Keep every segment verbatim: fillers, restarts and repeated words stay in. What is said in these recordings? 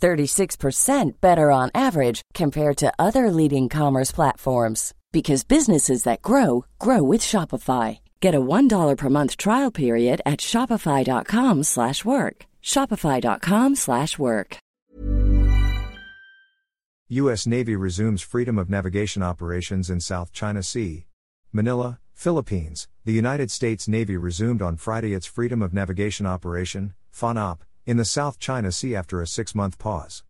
thirty-six percent better on average compared to other leading commerce platforms. Because businesses that grow, grow with Shopify. Get a one dollar per month trial period at shopify.com slash work. Shopify.com slash work. U S Navy resumes freedom of navigation operations in South China Sea. Manila, Philippines. The United States Navy resumed on Friday its freedom of navigation operation, FONOP, in the South China Sea after a six-month pause.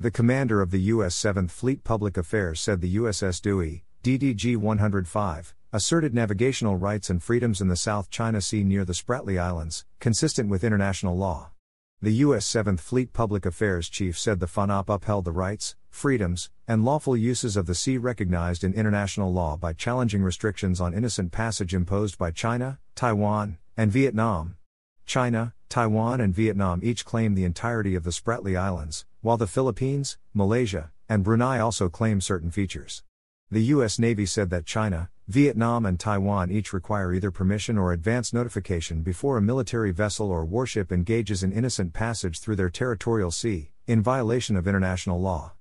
The commander of the U S seventh Fleet Public Affairs said the U S S Dewey, D D G one oh five, asserted navigational rights and freedoms in the South China Sea near the Spratly Islands, consistent with international law. The U S seventh Fleet Public Affairs Chief said the FONOP upheld the rights, freedoms, and lawful uses of the sea recognized in international law by challenging restrictions on innocent passage imposed by China, Taiwan, and Vietnam. China, Taiwan, and Vietnam each claim the entirety of the Spratly Islands, while the Philippines, Malaysia, and Brunei also claim certain features. The U S Navy said that China, Vietnam, and Taiwan each require either permission or advance notification before a military vessel or warship engages in innocent passage through their territorial sea, in violation of international law.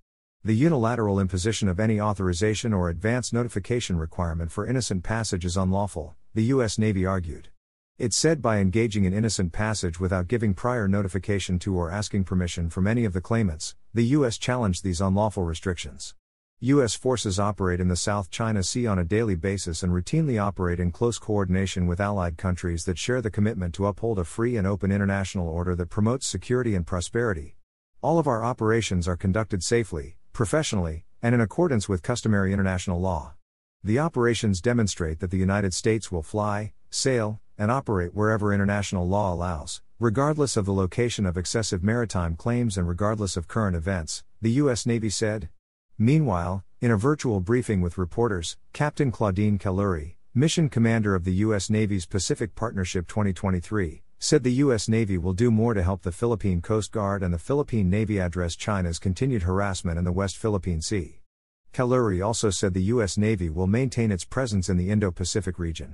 The unilateral imposition of any authorization or advance notification requirement for innocent passage is unlawful, the U S Navy argued. It said by engaging in innocent passage without giving prior notification to or asking permission from any of the claimants, the U S challenged these unlawful restrictions. U S forces operate in the South China Sea on a daily basis and routinely operate in close coordination with allied countries that share the commitment to uphold a free and open international order that promotes security and prosperity. All of our operations are conducted safely, professionally, and in accordance with customary international law. The operations demonstrate that the United States will fly, sail, and operate wherever international law allows, regardless of the location of excessive maritime claims and regardless of current events, the U S Navy said. Meanwhile, in a virtual briefing with reporters, Captain Claudine Kaluri, Mission Commander of the U S Navy's Pacific Partnership twenty twenty-three, said the U S Navy will do more to help the Philippine Coast Guard and the Philippine Navy address China's continued harassment in the West Philippine Sea. Kaluri also said the U S Navy will maintain its presence in the Indo-Pacific region.